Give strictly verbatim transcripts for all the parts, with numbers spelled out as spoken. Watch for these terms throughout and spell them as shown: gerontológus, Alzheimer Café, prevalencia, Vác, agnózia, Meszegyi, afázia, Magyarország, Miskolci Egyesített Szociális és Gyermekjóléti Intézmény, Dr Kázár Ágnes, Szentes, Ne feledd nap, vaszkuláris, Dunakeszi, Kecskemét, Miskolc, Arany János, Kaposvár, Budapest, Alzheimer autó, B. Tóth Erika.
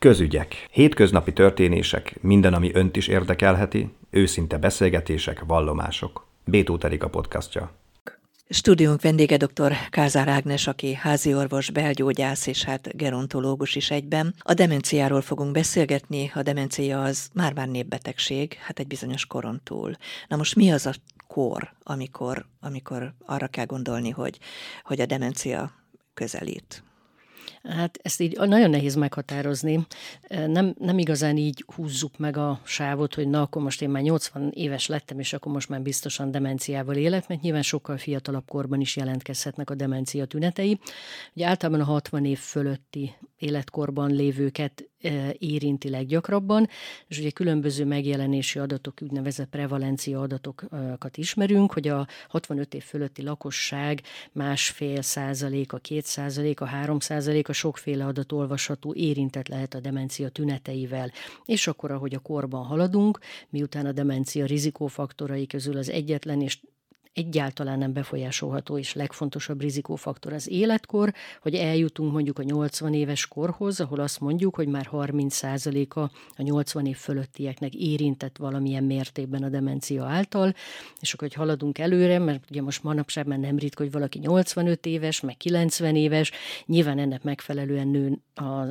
Közügyek. Hétköznapi történések, minden, ami önt is érdekelheti, őszinte beszélgetések, vallomások. B. Tóth Erika podcastja. Stúdiónk vendége dr. Kázár Ágnes, aki háziorvos, belgyógyász és hát gerontológus is egyben. A demenciáról fogunk beszélgetni, a demencia az már-már népbetegség, hát egy bizonyos koron túl. Na most mi az a kor, amikor, amikor arra kell gondolni, hogy, hogy a demencia közelít? Hát ezt így nagyon nehéz meghatározni. Nem, nem igazán így húzzuk meg a sávot, hogy na, akkor most én már nyolcvan éves lettem, és akkor most már biztosan demenciával élek, mert nyilván sokkal fiatalabb korban is jelentkezhetnek a demencia tünetei. Ugye általában a hatvan év fölötti életkorban lévőket érinti leggyakrabban, és ugye különböző megjelenési adatok, úgynevezett prevalencia adatokat ismerünk, hogy a hatvanöt év fölötti lakosság másfél százaléka, két százaléka, három százaléka, sokféle adat olvasható, érintett lehet a demencia tüneteivel. És akkor, ahogy a korban haladunk, miután a demencia rizikófaktorai közül az egyetlen és egyáltalán nem befolyásolható és legfontosabb rizikófaktor az életkor, hogy eljutunk mondjuk a nyolcvan éves korhoz, ahol azt mondjuk, hogy már harminc százaléka a nyolcvan év fölöttieknek érintett valamilyen mértékben a demencia által, és akkor, hogy haladunk előre, mert ugye most manapság már nem ritka, hogy valaki nyolcvanöt éves, meg kilencven éves, nyilván ennek megfelelően nő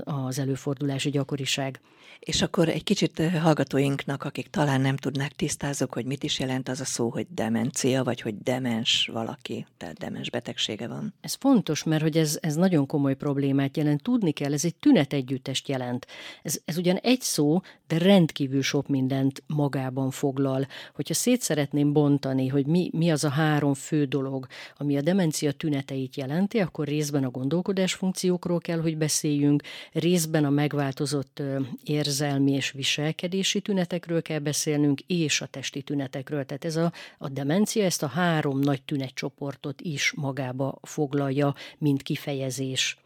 az előfordulási gyakoriság. És akkor egy kicsit hallgatóinknak, akik talán nem tudnák, tisztázok, hogy mit is jelent az a szó, hogy demencia, vagy hogy demens valaki, tehát demens betegsége van. Ez fontos, mert hogy ez, ez nagyon komoly problémát jelent. Tudni kell, ez egy tünetegyüttest jelent. Ez, ez ugyan egy szó, de rendkívül sok mindent magában foglal. Hogyha szét szeretném bontani, hogy mi, mi az a három fő dolog, ami a demencia tüneteit jelenti, akkor részben a gondolkodásfunkciókról kell, hogy beszéljünk, részben a megváltozott érzelmi és viselkedési tünetekről kell beszélnünk, és a testi tünetekről. Tehát ez a, a demencia ezt a három nagy tünetcsoportot is magába foglalja, mint kifejezés.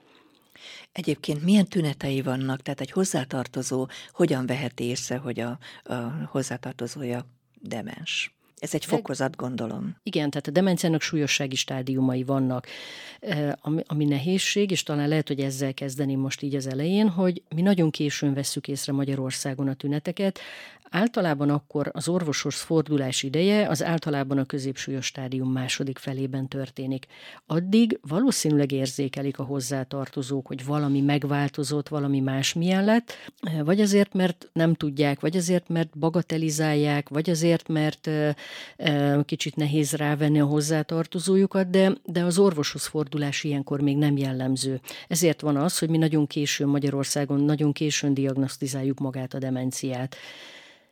Egyébként milyen tünetei vannak? Tehát egy hozzátartozó hogyan veheti észre, hogy a, a hozzátartozója demens? Ez egy fokozat, gondolom. Igen, tehát a demenciának súlyossági stádiumai vannak, ami, ami nehézség, és talán lehet, hogy ezzel kezdeném most így az elején, hogy mi nagyon későn vesszük észre Magyarországon a tüneteket. Általában akkor az orvoshoz fordulás ideje az általában a középsúlyos stádium második felében történik. Addig valószínűleg érzékelik a hozzátartozók, hogy valami megváltozott, valami másmilyen lett, vagy azért, mert nem tudják, vagy azért, mert bagatelizálják, vagy azért, mert kicsit nehéz rávenni a hozzátartozójukat, de, de az orvoshoz fordulás ilyenkor még nem jellemző. Ezért van az, hogy mi nagyon későn Magyarországon, nagyon későn diagnosztizáljuk magát a demenciát.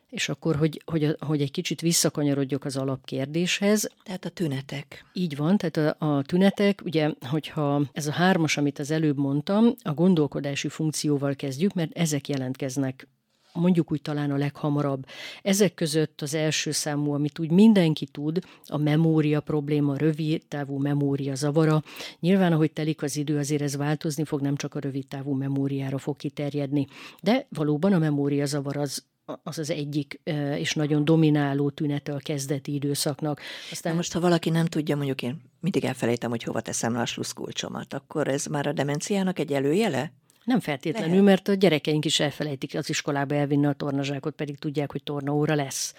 És akkor, hogy, hogy, hogy egy kicsit visszakanyarodjak az alapkérdéshez. Tehát a tünetek. Így van, tehát a, a tünetek, ugye, hogyha ez a hármas, amit az előbb mondtam, a gondolkodási funkcióval kezdjük, mert ezek jelentkeznek mondjuk úgy talán a leghamarabb. Ezek között az első számú, amit úgy mindenki tud, a memória probléma, rövidtávú memória zavara. Nyilván, ahogy telik az idő, azért ez változni fog, nem csak a rövidtávú memóriára fog kiterjedni. De valóban a memória zavar az, az az egyik és nagyon domináló tünete a kezdeti időszaknak. Aztán most, ha valaki nem tudja, mondjuk én mindig elfelejtem, hogy hova teszem le a sluszkulcsomat, akkor ez már a demenciának egy előjele? Nem feltétlenül, lehet. Mert a gyerekeink is elfelejtik az iskolába elvinni a tornazsákot, pedig tudják, hogy tornaóra lesz.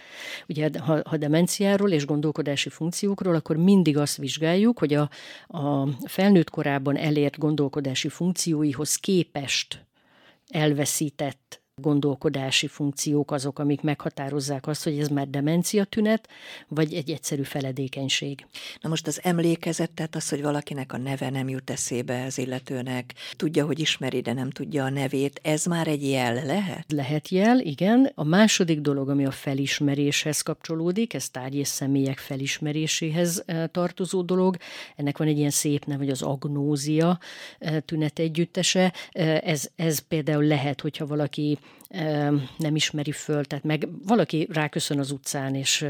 Ugye, ha, ha demenciáról és gondolkodási funkciókról, akkor mindig azt vizsgáljuk, hogy a, a felnőtt korában elért gondolkodási funkcióihoz képest elveszített gondolkodási funkciók azok, amik meghatározzák azt, hogy ez már demencia tünet, vagy egy egyszerű feledékenység. Na most az emlékezet, tehát az, hogy valakinek a neve nem jut eszébe az illetőnek, tudja, hogy ismeri, de nem tudja a nevét, ez már egy jel lehet? Lehet jel, igen. A második dolog, ami a felismeréshez kapcsolódik, ez tárgy és személyek felismeréséhez tartozó dolog. Ennek van egy ilyen szép neve, hogy az agnózia tünet együttese. Ez, ez például lehet, hogyha valaki nem ismeri föl, tehát meg valaki ráköszön az utcán, és,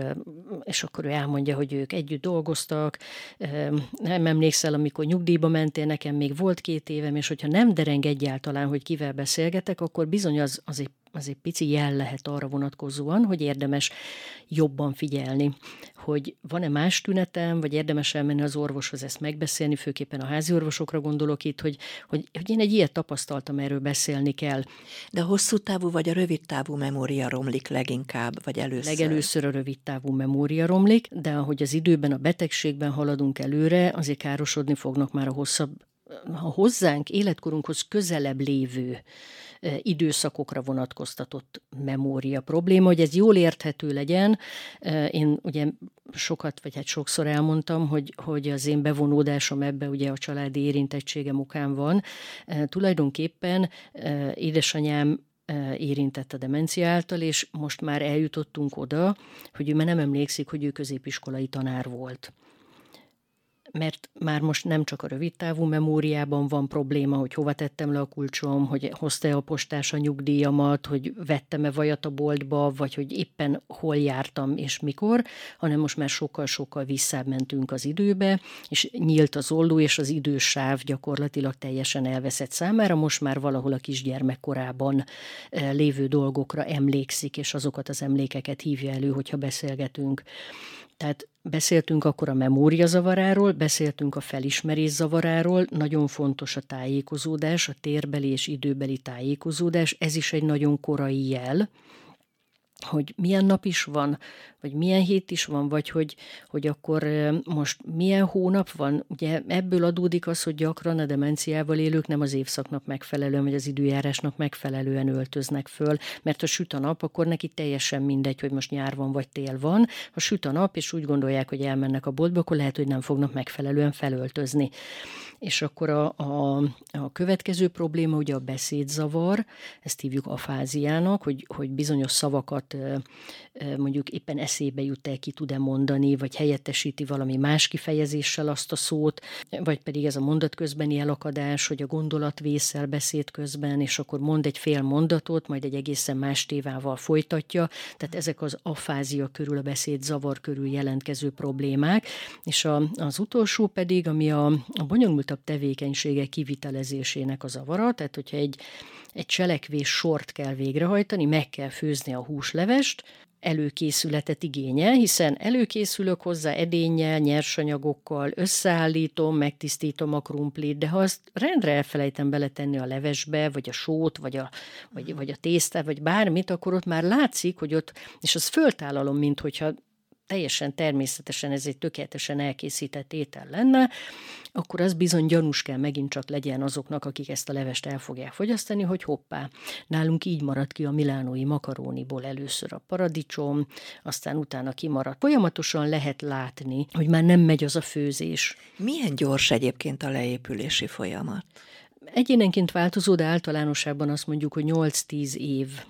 és akkor ő elmondja, hogy ők együtt dolgoztak, nem emlékszel, amikor nyugdíjba mentél, nekem még volt két évem, és hogyha nem dereng egyáltalán, hogy kivel beszélgetek, akkor bizony az, az egy az egy pici jel lehet arra vonatkozóan, hogy érdemes jobban figyelni, hogy van-e más tünetem, vagy érdemes elmenni az orvoshoz ezt megbeszélni, főképpen a házi orvosokra gondolok itt, hogy, hogy, hogy én egy ilyet tapasztaltam, erről beszélni kell. De a hosszú távú vagy a rövid távú memória romlik leginkább, vagy először? Legelőször a rövid távú memória romlik, de ahogy az időben, a betegségben haladunk előre, azért károsodni fognak már a hosszabb, a hozzánk életkorunkhoz közelebb lévő időszakokra vonatkoztatott memória probléma, hogy ez jól érthető legyen. Én ugye sokat, vagy hát sokszor elmondtam, hogy, hogy az én bevonódásom ebbe ugye a családi érintettségem okán van. Tulajdonképpen édesanyám érintett a demencia által, és most már eljutottunk oda, hogy ő már nem emlékszik, hogy ő középiskolai tanár volt. Mert már most nem csak a rövidtávú memóriában van probléma, hogy hova tettem le a kulcsom, hogy hozta-e a postás a nyugdíjamat, hogy vettem-e vajat a boltba, vagy hogy éppen hol jártam és mikor, hanem most már sokkal-sokkal visszább mentünk az időbe, és nyílt az olló, és az idősáv gyakorlatilag teljesen elveszett számára, most már valahol a kisgyermekkorában lévő dolgokra emlékszik, és azokat az emlékeket hívja elő, hogyha beszélgetünk. Tehát beszéltünk akkor a memóriazavaráról, beszéltünk a felismerés zavaráról, nagyon fontos a tájékozódás, a térbeli és időbeli tájékozódás, ez is egy nagyon korai jel, hogy milyen nap is van, vagy milyen hét is van, vagy hogy, hogy akkor most milyen hónap van. Ugye ebből adódik az, hogy gyakran a demenciával élők nem az évszaknak megfelelően, vagy az időjárásnak megfelelően öltöznek föl, mert ha süt a nap, akkor neki teljesen mindegy, hogy most nyár van, vagy tél van. Ha süt a nap, és úgy gondolják, hogy elmennek a boltba, akkor lehet, hogy nem fognak megfelelően felöltözni. És akkor a, a, a következő probléma ugye a beszédzavar, ezt hívjuk afáziának, hogy, hogy bizonyos szavakat mondjuk éppen eszébe jut-e, ki tud-e mondani, vagy helyettesíti valami más kifejezéssel azt a szót, vagy pedig ez a mondat közbeni elakadás, hogy a gondolat vészel beszéd közben, és akkor mond egy fél mondatot, majd egy egészen más tévával folytatja. Tehát ezek az afázia körül, a beszédzavar körül jelentkező problémák. És a, az utolsó pedig, ami a, a bonyolultabb tevékenységek kivitelezésének a zavara, tehát hogyha egy, egy cselekvés sort kell végrehajtani, meg kell főzni a hús levest, előkészületet igényel, hiszen előkészülök hozzá edénnyel, nyersanyagokkal, összeállítom, megtisztítom a krumplit, de ha azt rendre elfelejtem beletenni a levesbe, vagy a sót, vagy a, vagy, vagy a tésztát, vagy bármit, akkor ott már látszik, hogy ott, és az föltállalom, mint hogyha teljesen természetesen ez egy tökéletesen elkészített étel lenne, akkor az bizony gyanús kell megint csak legyen azoknak, akik ezt a levest el fogják fogyasztani, hogy hoppá, nálunk így maradt ki a milánói makaróniból először a paradicsom, aztán utána kimaradt. Folyamatosan lehet látni, hogy már nem megy az a főzés. Milyen gyors egyébként a leépülési folyamat? Egyénenként változó, de általánosában azt mondjuk, hogy nyolc-tíz év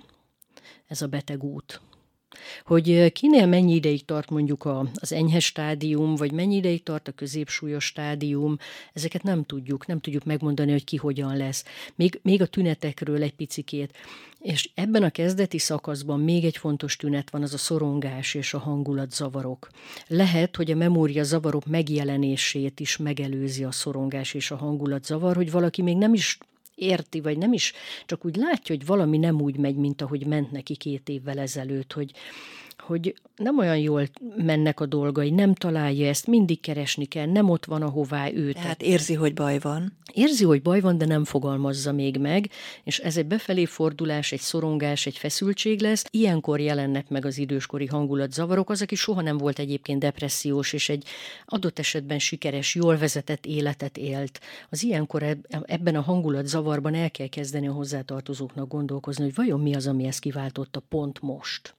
ez a beteg út. Hogy kinél mennyi ideig tart mondjuk az enyhe stádium, vagy mennyi ideig tart a középsúlyos stádium, ezeket nem tudjuk, nem tudjuk megmondani, hogy ki hogyan lesz. Még, még a tünetekről egy picikét. És ebben a kezdeti szakaszban még egy fontos tünet van, az a szorongás és a hangulatzavarok. Lehet, hogy a memóriazavarok megjelenését is megelőzi a szorongás és a hangulatzavar, hogy valaki még nem is érti, vagy nem is, csak úgy látja, hogy valami nem úgy megy, mint ahogy ment neki két évvel ezelőtt, hogy, hogy nem olyan jól mennek a dolgai, nem találja ezt, mindig keresni kell, nem ott van, ahová ő. Tehát érzi, hogy baj van. Érzi, hogy baj van, de nem fogalmazza még meg, és ez egy befelé fordulás, egy szorongás, egy feszültség lesz. Ilyenkor jelennek meg az időskori hangulatzavarok, az, aki soha nem volt egyébként depressziós, és egy adott esetben sikeres, jól vezetett életet élt. Az ilyenkor ebben a hangulatzavarban el kell kezdeni a hozzátartozóknak gondolkozni, hogy vajon mi az, ami ezt kiváltotta pont most.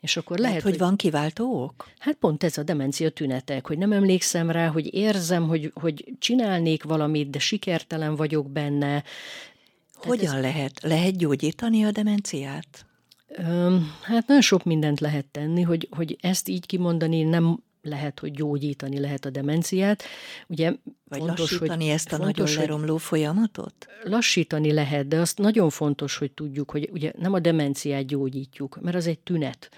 És akkor lehet, hát, hogy, hogy van kiváltó ok? Hát pont ez a demencia tünetek, hogy nem emlékszem rá, hogy érzem, hogy, hogy csinálnék valamit, de sikertelen vagyok benne. Hogyan ez... lehet? Lehet gyógyítani a demenciát? Öm, hát nagyon sok mindent lehet tenni, hogy, hogy ezt így kimondani nem lehet, hogy gyógyítani lehet a demenciát. Ugye, vagy fontos, lassítani hogy, ezt a fontos, nagyon leromló folyamatot? Lassítani lehet, de azt nagyon fontos, hogy tudjuk, hogy ugye nem a demenciát gyógyítjuk, mert az egy tünet.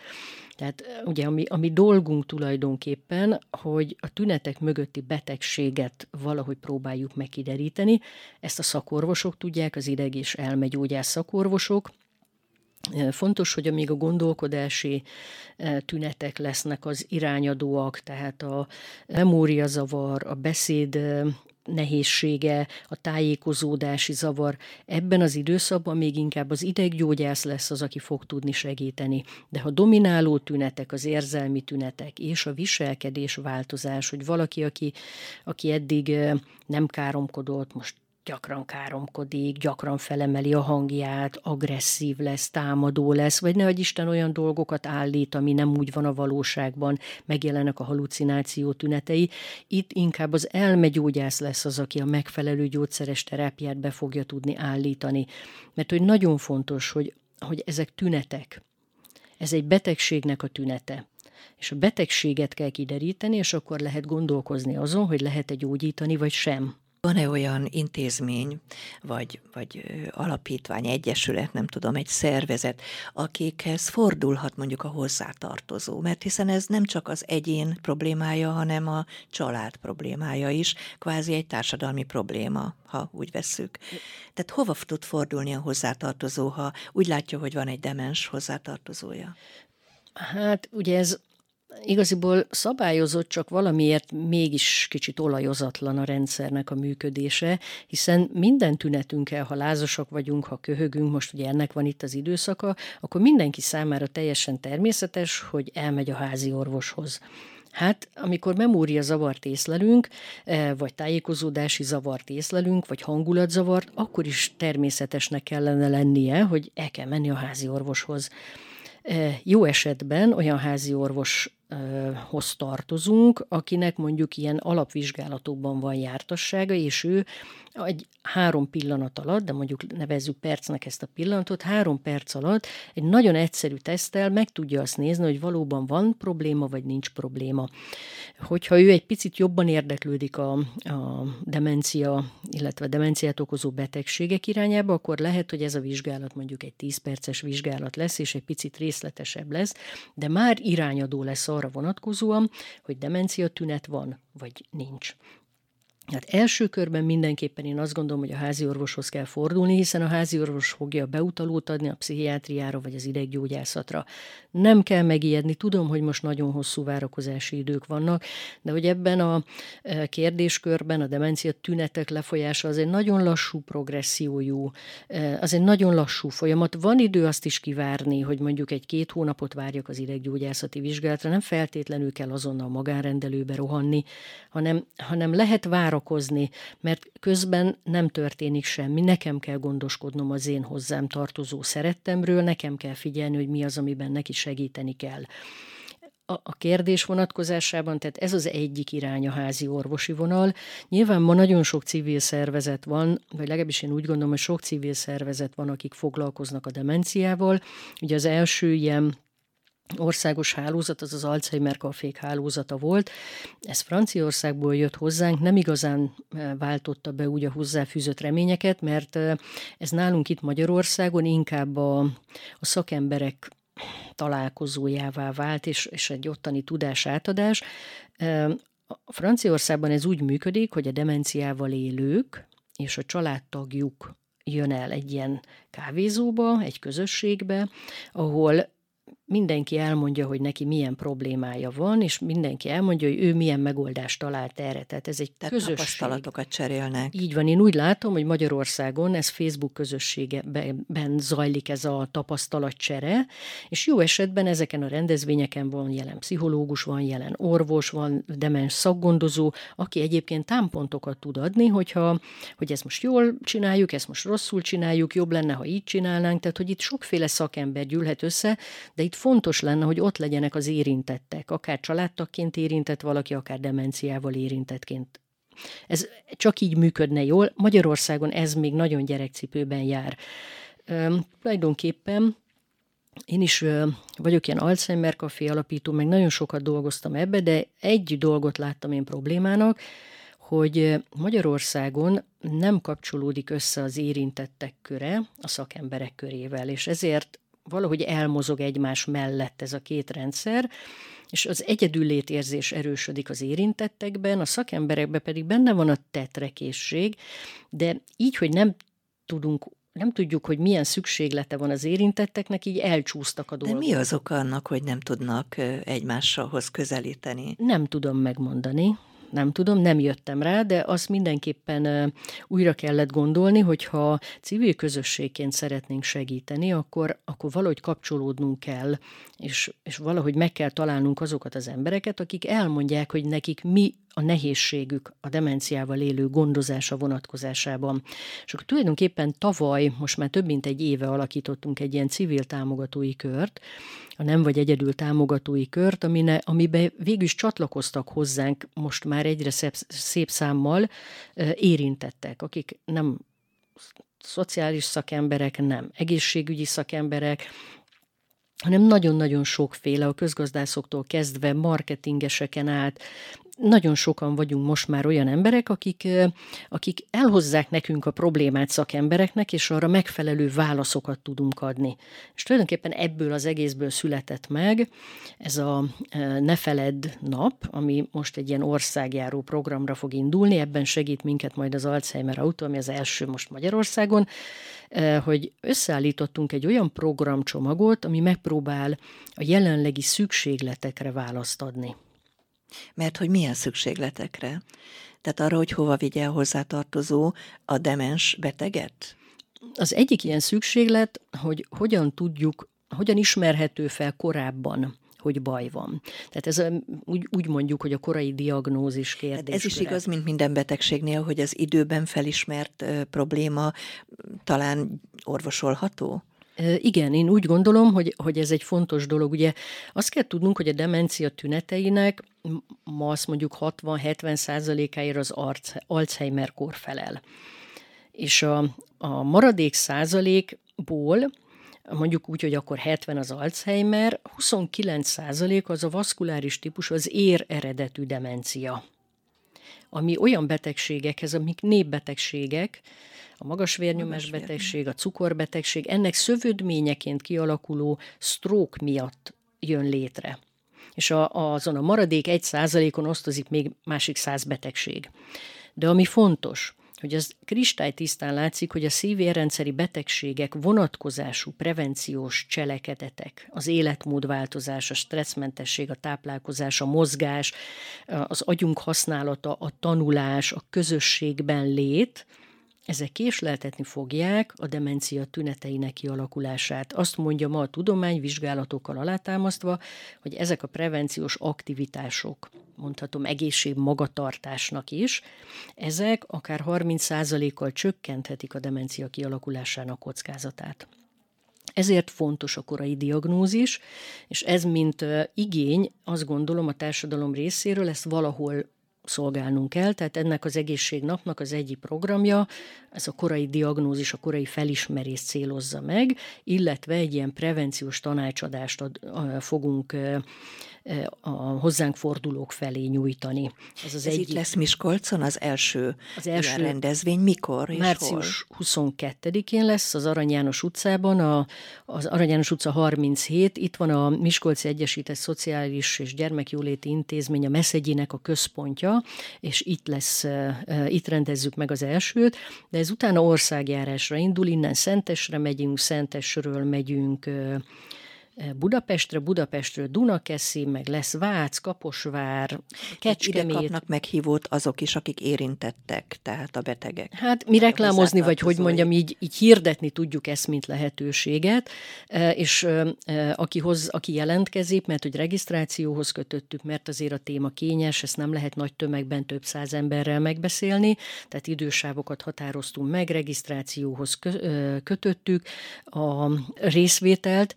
Tehát ugye ami, ami dolgunk tulajdonképpen, hogy a tünetek mögötti betegséget valahogy próbáljuk megkideríteni. Ezt a szakorvosok tudják, az ideg- és elmegyógyász szakorvosok. Fontos, hogy amíg a gondolkodási tünetek lesznek az irányadóak, tehát a memóriazavar, a beszéd nehézsége, a tájékozódási zavar, ebben az időszakban még inkább az ideggyógyász lesz az, aki fog tudni segíteni. De ha domináló tünetek, az érzelmi tünetek és a viselkedés változás, hogy valaki, aki, aki eddig nem káromkodott, most gyakran káromkodik, gyakran felemeli a hangját, agresszív lesz, támadó lesz, vagy nehogy Isten olyan dolgokat állít, ami nem úgy van a valóságban, megjelennek a hallucináció tünetei. Itt inkább az elmegyógyász lesz az, aki a megfelelő gyógyszeres terápiát be fogja tudni állítani. Mert hogy nagyon fontos, hogy, hogy ezek tünetek. Ez egy betegségnek a tünete. És a betegséget kell kideríteni, és akkor lehet gondolkozni azon, hogy lehet-e gyógyítani, vagy sem. Van-e olyan intézmény, vagy, vagy alapítvány, egyesület, nem tudom, egy szervezet, akikhez fordulhat mondjuk a hozzátartozó? Mert hiszen ez nem csak az egyén problémája, hanem a család problémája is, kvázi egy társadalmi probléma, ha úgy vesszük. Tehát hova tud fordulni a hozzátartozó, ha úgy látja, hogy van egy demens hozzátartozója? Hát ugye ez... Igaziból szabályozott, csak valamiért mégis kicsit olajozatlan a rendszernek a működése, hiszen minden tünetünkkel, ha lázasak vagyunk, ha köhögünk, most ugye ennek van itt az időszaka, akkor mindenki számára teljesen természetes, hogy elmegy a házi orvoshoz. Hát, amikor memóriazavart észlelünk, vagy tájékozódási zavart észlelünk, vagy hangulatzavart, akkor is természetesnek kellene lennie, hogy el kell menni a házi orvoshoz. Jó esetben olyan házi orvoshoz tartozunk, akinek mondjuk ilyen alapvizsgálatokban van jártassága, és ő egy három pillanat alatt, de mondjuk nevezzük percnek ezt a pillanatot, három perc alatt egy nagyon egyszerű teszttel meg tudja azt nézni, hogy valóban van probléma, vagy nincs probléma. Hogyha ő egy picit jobban érdeklődik a, a demencia, illetve demenciát okozó betegségek irányába, akkor lehet, hogy ez a vizsgálat mondjuk egy tíz perces vizsgálat lesz, és egy picit részletesebb lesz, de már irányadó lesz arra vonatkozóan, hogy demencia tünet van, vagy nincs. Hát első körben mindenképpen én azt gondolom, hogy a házi orvoshoz kell fordulni, hiszen a házi orvos fogja beutalót adni a pszichiátriára vagy az ideggyógyászatra. Nem kell megijedni, tudom, hogy most nagyon hosszú várakozási idők vannak, de hogy ebben a kérdéskörben a demencia tünetek lefolyása az egy nagyon lassú progressziójú, az egy nagyon lassú folyamat. Van idő azt is kivárni, hogy mondjuk egy-két hónapot várjak az ideggyógyászati vizsgálatra, nem feltétlenül kell azonnal magánrendelőbe rohanni, hanem, hanem lehet várakozni, mert közben nem történik semmi, nekem kell gondoskodnom az én hozzám tartozó szerettemről, nekem kell figyelni, hogy mi az, amiben neki segíteni kell. A kérdés vonatkozásában, tehát ez az egyik irány a házi orvosi vonal. Nyilván ma nagyon sok civil szervezet van, vagy legalábbis én úgy gondolom, hogy sok civil szervezet van, akik foglalkoznak a demenciával. Ugye az első ilyen országos hálózat, az az Alzheimer Cafék hálózata volt. Ez Franciaországból jött hozzánk, nem igazán váltotta be úgy a hozzáfűzött reményeket, mert ez nálunk itt Magyarországon inkább a, a szakemberek találkozójává vált, és, és egy ottani tudásátadás. A Franciaországban ez úgy működik, hogy a demenciával élők és a családtagjuk jön el egy ilyen kávézóba, egy közösségbe, ahol mindenki elmondja, hogy neki milyen problémája van, és mindenki elmondja, hogy ő milyen megoldást talált erre. Tehát ez egy Tehát közösség. Tapasztalatokat cserélnek. Így van, én úgy látom, hogy Magyarországon ez Facebook közösségben zajlik ez a tapasztalatcsere, és jó esetben ezeken a rendezvényeken van jelen pszichológus, van jelen orvos, van demens szakgondozó, aki egyébként támpontokat tud adni, hogyha, hogy ezt most jól csináljuk, ezt most rosszul csináljuk, jobb lenne, ha így csinálnánk, tehát hogy itt sokféle szakember gyűlhet össze, de itt fontos lenne, hogy ott legyenek az érintettek, akár családtagként érintett valaki, akár demenciával érintettként. Ez csak így működne jól. Magyarországon ez még nagyon gyerekcipőben jár. Üm, tulajdonképpen én is üm, vagyok ilyen Alzheimer Café alapító, meg nagyon sokat dolgoztam ebbe, de egy dolgot láttam én problémának, hogy Magyarországon nem kapcsolódik össze az érintettek köre a szakemberek körével, és ezért valahogy elmozog egymás mellett ez a két rendszer, és az egyedüllétérzés erősödik az érintettekben, a szakemberekben pedig benne van a tetrekészség, de így, hogy nem tudunk nem tudjuk, hogy milyen szükséglete van az érintetteknek, így elcsúsztak a dolgok. De mi az oka annak, hogy nem tudnak egymáshoz közelíteni? Nem tudom megmondani. Nem tudom, nem jöttem rá, de azt mindenképpen újra kellett gondolni, hogyha civil közösségként szeretnénk segíteni, akkor, akkor valahogy kapcsolódnunk kell, és, és valahogy meg kell találnunk azokat az embereket, akik elmondják, hogy nekik mi a nehézségük a demenciával élő gondozása vonatkozásában. És akkor tulajdonképpen tavaly, most már több mint egy éve alakítottunk egy ilyen civil támogatói kört, a Nem vagy egyedül támogatói kört, amine, amiben végül is csatlakoztak hozzánk most már egyre szép, szép számmal érintettek, akik nem szociális szakemberek, nem egészségügyi szakemberek, hanem nagyon-nagyon sokféle, a közgazdászoktól kezdve marketingeseken át. Nagyon sokan vagyunk most már olyan emberek, akik, akik elhozzák nekünk a problémát szakembereknek, és arra megfelelő válaszokat tudunk adni. És tulajdonképpen ebből az egészből született meg ez a Ne feledd nap, ami most egy ilyen országjáró programra fog indulni, ebben segít minket majd az Alzheimer autó, ami az első most Magyarországon, hogy összeállítottunk egy olyan programcsomagot, ami megpróbál a jelenlegi szükségletekre választ adni. Mert hogy milyen szükségletekre? Tehát arra, hogy hova vigye a hozzátartozó a demens beteget? Az egyik ilyen szükséglet, hogy hogyan tudjuk, hogyan ismerhető fel korábban, hogy baj van. Tehát ez a, úgy, úgy mondjuk, hogy a korai diagnózis kérdésköre. Ez is igaz, mint minden betegségnél, hogy az időben felismert uh, probléma talán orvosolható? Igen, én úgy gondolom, hogy, hogy ez egy fontos dolog. Ugye azt kell tudnunk, hogy a demencia tüneteinek ma azt mondjuk hatvan-hetven százalékáért az Alzheimer-kor felel. És a, a maradék százalékból, mondjuk úgy, hogy akkor hetven az Alzheimer, huszonkilenc százalék az a vaszkuláris típus, az ér eredetű demencia, ami olyan betegségekhez, amik népbetegségek, a magas vérnyomás betegség, a cukorbetegség, ennek szövődményeként kialakuló stroke miatt jön létre. És a, a, azon a maradék egy százalékon osztozik még másik száz betegség. De ami fontos, hogy az kristálytisztán látszik, hogy a szívérrendszeri betegségek vonatkozású prevenciós cselekedetek, az életmódváltozás, a stresszmentesség, a táplálkozás, a mozgás, az agyunk használata, a tanulás, a közösségben lét, ezek késleltetni fogják a demencia tüneteinek kialakulását. Azt mondja ma a tudomány vizsgálatokkal alátámasztva, hogy ezek a prevenciós aktivitások, mondhatom egészség magatartásnak is, ezek akár harminc százalékkal csökkenthetik a demencia kialakulásának kockázatát. Ezért fontos a korai diagnózis, és ez mint igény, azt gondolom a társadalom részéről ezt valahol szolgálnunk kell, tehát ennek az egészségnapnak az egyik programja, ez a korai diagnózis, a korai felismerés célozza meg, illetve egy ilyen prevenciós tanácsadást ad, fogunk a hozzánk fordulók felé nyújtani. Ez, az Ez egyik. Itt lesz Miskolcon az első, az első rendezvény. Mikor és március huszonkettedikén lesz az Arany János utcában, a, az Arany János utca harminchét. Itt van a Miskolci Egyesített Szociális és Gyermekjóléti Intézmény, a Meszegyinek a központja, és itt lesz, itt rendezzük meg az elsőt, de ez utána országjárásra indul, innen Szentesre megyünk, Szentesről megyünk Budapestre, Budapestről Dunakeszi, meg lesz Vác, Kaposvár, Kecskemét. Ide kapnak meghívót azok is, akik érintettek, tehát a betegek. Hát mi reklámozni, vagy hogy mondjam, így, így hirdetni tudjuk ezt, mint lehetőséget, és akihoz, aki jelentkezik, mert hogy regisztrációhoz kötöttük, mert azért a téma kényes, ezt nem lehet nagy tömegben több száz emberrel megbeszélni, tehát idősávokat határoztunk meg, regisztrációhoz kötöttük a részvételt,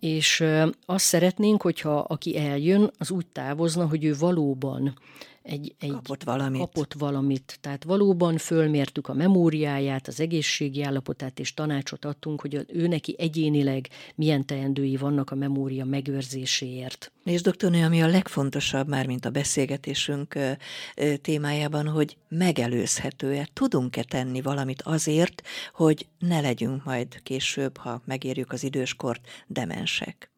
és azt szeretnénk, hogyha aki eljön, az úgy távozna, hogy ő valóban egy, egy kapott, valamit. kapott valamit. Tehát valóban fölmértük a memóriáját, az egészségi állapotát, és tanácsot adtunk, hogy ő neki egyénileg milyen teendői vannak a memória megőrzéséért. És doktornő, ami a legfontosabb már, mint a beszélgetésünk témájában, hogy megelőzhető-e, tudunk-e tenni valamit azért, hogy ne legyünk majd később, ha megérjük az időskort, demensek.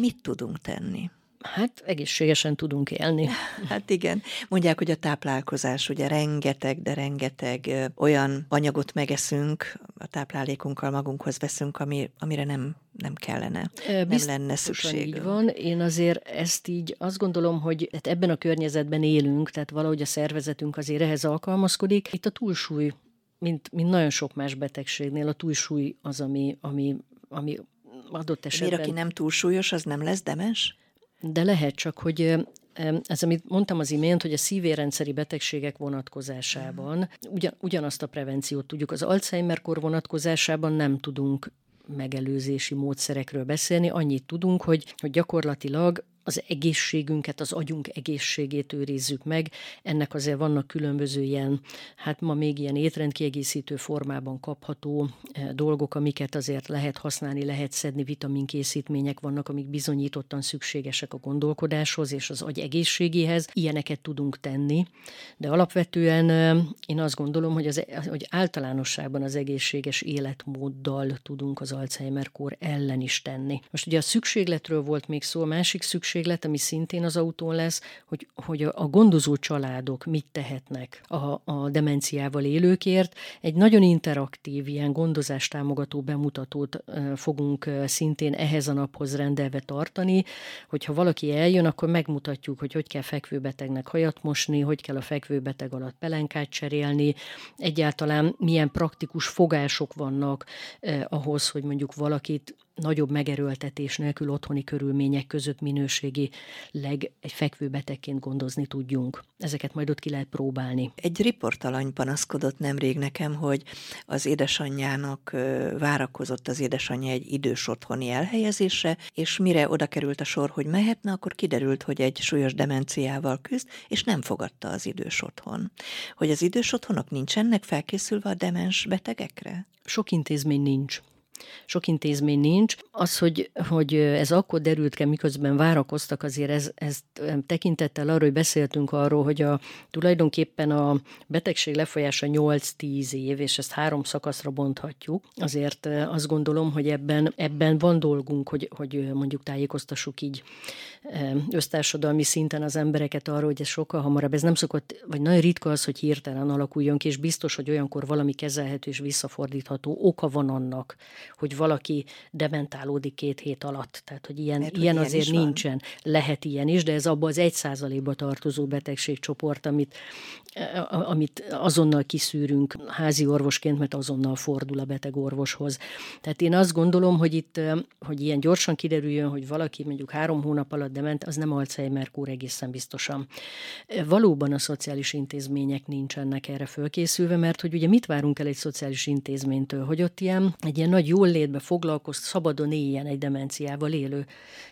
Mit tudunk tenni? hát egészségesen tudunk élni. Hát igen. Mondják, hogy a táplálkozás, ugye rengeteg, de rengeteg olyan anyagot megeszünk, a táplálékunkkal magunkhoz veszünk, ami, amire nem, nem kellene, biztosan nem lenne szükségünk. Így van. Én azért ezt így azt gondolom, hogy hát ebben a környezetben élünk, tehát valahogy a szervezetünk azért ehhez alkalmazkodik. Itt a túlsúly, mint, mint nagyon sok más betegségnél, a túlsúly az, ami, ami, ami adott esetben... Miért, aki nem túlsúlyos, az nem lesz demens? De lehet, csak hogy ez, amit mondtam az imént, hogy a szívérrendszeri betegségek vonatkozásában ugyan, ugyanazt a prevenciót tudjuk. Az Alzheimer-kor vonatkozásában nem tudunk megelőzési módszerekről beszélni. Annyit tudunk, hogy, hogy gyakorlatilag az egészségünket, az agyunk egészségét őrizzük meg. Ennek azért vannak különböző ilyen, hát ma még ilyen étrendkiegészítő formában kapható dolgok, amiket azért lehet használni, lehet szedni, vitaminkészítmények vannak, amik bizonyítottan szükségesek a gondolkodáshoz és az agy egészségéhez. Ilyeneket tudunk tenni, de alapvetően én azt gondolom, hogy, az, hogy általánosságban az egészséges életmóddal tudunk az Alzheimer-kor ellen is tenni. Most ugye a szükségletről volt még szó, a másik szükséglet, ami szintén az autón lesz, hogy, hogy a gondozó családok mit tehetnek a, a demenciával élőkért. Egy nagyon interaktív, ilyen gondozástámogató bemutatót fogunk szintén ehhez a naphoz rendelve tartani, hogyha valaki eljön, akkor megmutatjuk, hogy hogy kell fekvőbetegnek hajat mosni, hogy kell a fekvőbeteg alatt pelenkát cserélni, egyáltalán milyen praktikus fogások vannak eh, ahhoz, hogy mondjuk valakit nagyobb megerőltetés nélkül otthoni körülmények között minőségileg egy fekvőbetegként gondozni tudjunk. Ezeket majd ott ki lehet próbálni. Egy riportalany panaszkodott nemrég nekem, hogy az édesanyjának várakozott az édesanyja egy idős otthoni elhelyezésre, és mire oda került a sor, hogy mehetne, akkor kiderült, hogy egy súlyos demenciával küzd, és nem fogadta az idős otthon. Hogy az idős otthonok nincsenek felkészülve a demens betegekre? Sok intézmény nincs. Sok intézmény nincs. Az, hogy, hogy ez akkor derült ki, miközben várakoztak, azért ez, ez tekintettel arra, hogy beszéltünk arról, hogy a, tulajdonképpen a betegség lefolyása nyolc-tíz év, és ezt három szakaszra bonthatjuk. Azért azt gondolom, hogy ebben, ebben van dolgunk, hogy, hogy mondjuk tájékoztassuk így össztársadalmi szinten az embereket arról, hogy ez sokkal hamarabb. Ez nem szokott, vagy nagyon ritka az, hogy hirtelen alakuljon ki, és biztos, hogy olyankor valami kezelhető és visszafordítható oka van annak, hogy valaki dementálódik két hét alatt. Tehát, hogy ilyen, Mert, ilyen, hogy ilyen azért nincsen. Van. Lehet ilyen is, de ez abba az egy százalékba tartozó betegségcsoport, amit, amit azonnal kiszűrünk házi orvosként, mert azonnal fordul a beteg orvoshoz. Tehát én azt gondolom, hogy itt, hogy ilyen gyorsan kiderüljön, hogy valaki mondjuk három hónap alatt dement, az nem Alzheimer-kór egészen biztosan. Valóban a szociális intézmények nincsenek erre fölkészülve, mert hogy ugye mit várunk el egy szociális intézménytől, hogy ott ilyen, egy ilyen nagy jól létbe foglalkozt, szabadon éljen egy demenciával élő.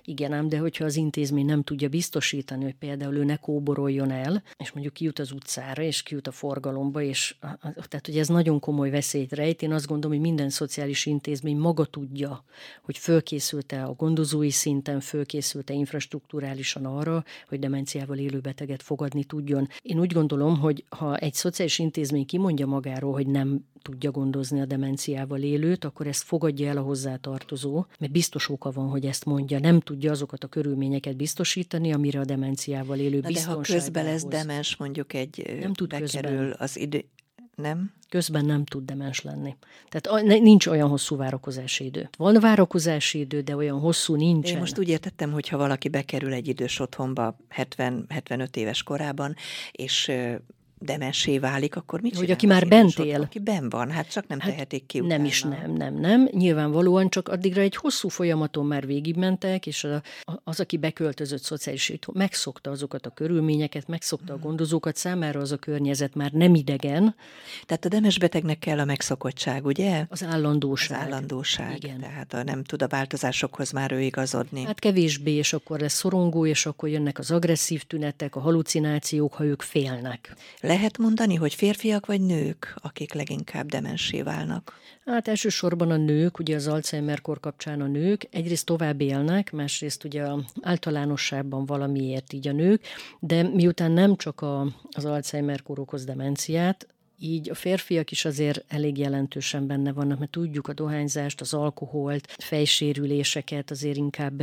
Igen ám, de hogyha az intézmény nem tudja biztosítani, hogy például ő ne kóboroljon el, és mondjuk kijut az utcára, és kijut a forgalomba, és tehát, hogy ez nagyon komoly veszélyt rejt. Én azt gondolom, hogy minden szociális intézmény maga tudja, hogy fölkészült-e a gondozói szinten, fölkészült-e infrastrukturálisan arra, hogy demenciával élő beteget fogadni tudjon. Én úgy gondolom, hogy ha egy szociális intézmény kimondja magáról, hogy nem tudja gondozni a demenciával élőt, akkor ezt fogadja el a hozzátartozó, mert biztos oka van, hogy ezt mondja. Nem tudja azokat a körülményeket biztosítani, amire a demenciával élő biztonságban. De ha közben lesz demens, mondjuk egy nem tud bekerül az idő... Nem? Közben nem tud demens lenni. Tehát nincs olyan hosszú várakozási idő. Van várakozási idő, de olyan hosszú nincsen. Én most úgy értettem, hogyha valaki bekerül egy idős otthonba hetven-hetvenöt éves korában, és... demensé válik, akkor mit csinál? Hogy aki már bent él. Aki benn van, hát csak nem hát tehetik ki utána. Nem is, nem, nem, nem. Nyilvánvalóan csak addigra egy hosszú folyamaton már végigmentek, és az, az aki beköltözött szociális, megszokta azokat a körülményeket, megszokta hmm. a gondozókat, számára az a környezet már nem idegen. Tehát a demensbetegnek kell a megszokottság, ugye? Az állandóság. Az állandóság. Igen. Tehát a nem tud a változásokhoz már ő igazodni. Hát kevésbé, és akkor lesz szorongó, és akkor jönnek az agresszív tünetek, a hallucinációk, ha ők félnek. Lehet mondani, hogy férfiak vagy nők, akik leginkább demenssé válnak? Hát elsősorban a nők, ugye az Alzheimer-kor kapcsán a nők, egyrészt tovább élnek, másrészt ugye általánosságban valamiért így a nők, de miután nem csak a, az Alzheimer-kor okoz demenciát, Így a férfiak is azért elég jelentősen benne vannak, mert tudjuk a dohányzást, az alkoholt, fejsérüléseket, azért inkább,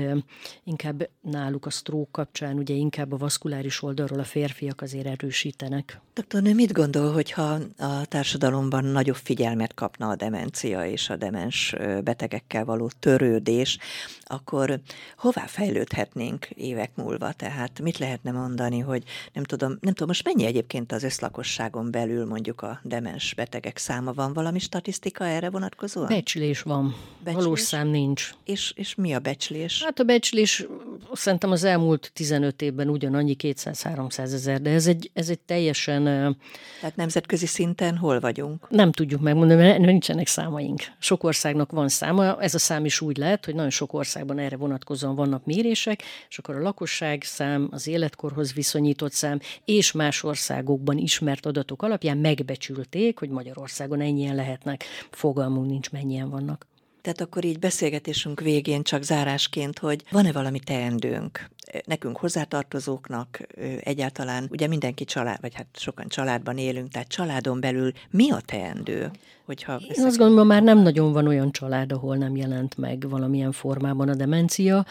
inkább náluk a sztrók kapcsán, ugye inkább a vaszkuláris oldalról a férfiak azért erősítenek. Doktornő, mit gondol, hogyha a társadalomban nagyobb figyelmet kapna a demencia és a demens betegekkel való törődés, akkor hová fejlődhetnénk évek múlva? Tehát mit lehetne mondani, hogy nem tudom, nem tudom most mennyi egyébként az összlakosságon belül mondjuk a demens betegek száma, van valami statisztika erre vonatkozóan? Becslés van. Becslés? Valós szám nincs. És, és mi a becslés? Hát a becslés szerintem az elmúlt tizenöt évben ugyanannyi kétszáz-háromszáz ezer, de ez egy, ez egy teljesen... Tehát nemzetközi szinten hol vagyunk? Nem tudjuk megmondani, mert nincsenek számaink. Sok országnak van száma, ez a szám is úgy lehet, hogy nagyon sok országban erre vonatkozóan vannak mérések, és akkor a lakosság szám, az életkorhoz viszonyított szám, és más országokban ismert adatok alapján megbecsülték, hogy Magyarországon ennyien lehetnek. Fogalmunk nincs, mennyien vannak. Tehát akkor így beszélgetésünk végén csak zárásként, hogy van-e valami teendőnk? Nekünk hozzátartozóknak egyáltalán, ugye mindenki család, vagy hát sokan családban élünk, tehát családon belül mi a teendő? Hogyha Én azt gondolom, hogy már nem nagyon van olyan család, ahol nem jelent meg valamilyen formában a demencia.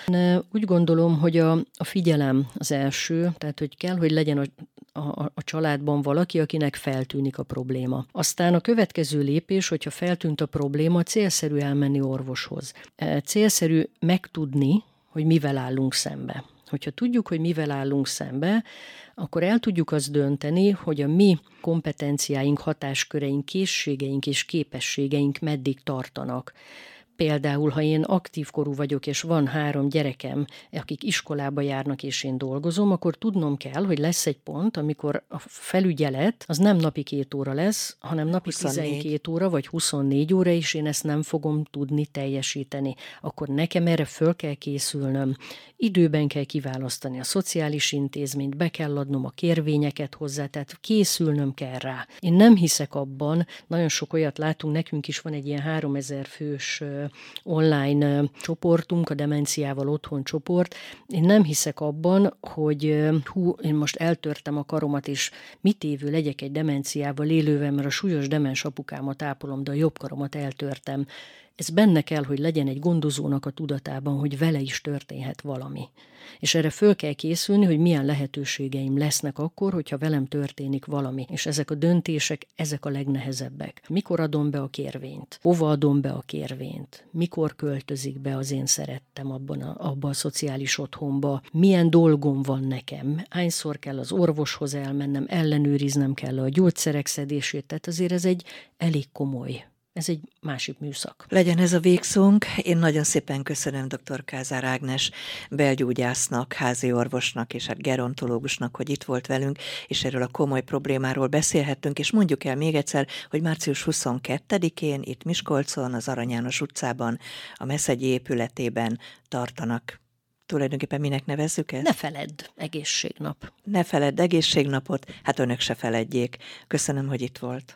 Úgy gondolom, hogy a, a figyelem az első, tehát hogy kell, hogy legyen a A, a családban valaki, akinek feltűnik a probléma. Aztán a következő lépés, hogyha feltűnt a probléma, célszerű elmenni orvoshoz. Célszerű megtudni, hogy mivel állunk szembe. Hogyha tudjuk, hogy mivel állunk szembe, akkor el tudjuk azt dönteni, hogy a mi kompetenciáink, hatásköreink, készségeink és képességeink meddig tartanak. Például, ha én aktív korú vagyok, és van három gyerekem, akik iskolába járnak, és én dolgozom, akkor tudnom kell, hogy lesz egy pont, amikor a felügyelet az nem napi két óra lesz, hanem napi tizenkét óra, vagy huszonnégy óra, és én ezt nem fogom tudni teljesíteni. Akkor nekem erre föl kell készülnöm. Időben kell kiválasztani a szociális intézményt, be kell adnom a kérvényeket hozzá, tehát készülnöm kell rá. Én nem hiszek abban, nagyon sok olyat látunk, nekünk is van egy ilyen háromezer fős online csoportunk, a demenciával otthon csoport. Én nem hiszek abban, hogy hú, én most eltörtem a karomat, és mit évő legyek egy demenciával élővel, mert a súlyos demens apukámat ápolom, de a jobb karomat eltörtem. Ez benne kell, hogy legyen egy gondozónak a tudatában, hogy vele is történhet valami. És erre föl kell készülni, hogy milyen lehetőségeim lesznek akkor, hogyha velem történik valami. És ezek a döntések, ezek a legnehezebbek. Mikor adom be a kérvényt? Hova adom be a kérvényt? Mikor költözik be az én szerettem abban a, abban a szociális otthonba? Milyen dolgom van nekem? Hányszor kell az orvoshoz elmennem, ellenőriznem kell a gyógyszerek szedését? Tehát azért ez egy elég komoly. Ez egy másik műszak. Legyen ez a végszónk. Én nagyon szépen köszönöm dr. Kázár Ágnes belgyógyásznak, házi orvosnak és hát gerontológusnak, hogy itt volt velünk, és erről a komoly problémáról beszélhettünk, és mondjuk el még egyszer, hogy március huszonkettedikén itt Miskolcon, az Arany János utcában, a Meszegyi épületében tartanak. Tulajdonképpen minek nevezzük ezt? Ne feledd egészségnap. Ne feledd egészségnapot, hát önök se feledjék. Köszönöm, hogy itt volt.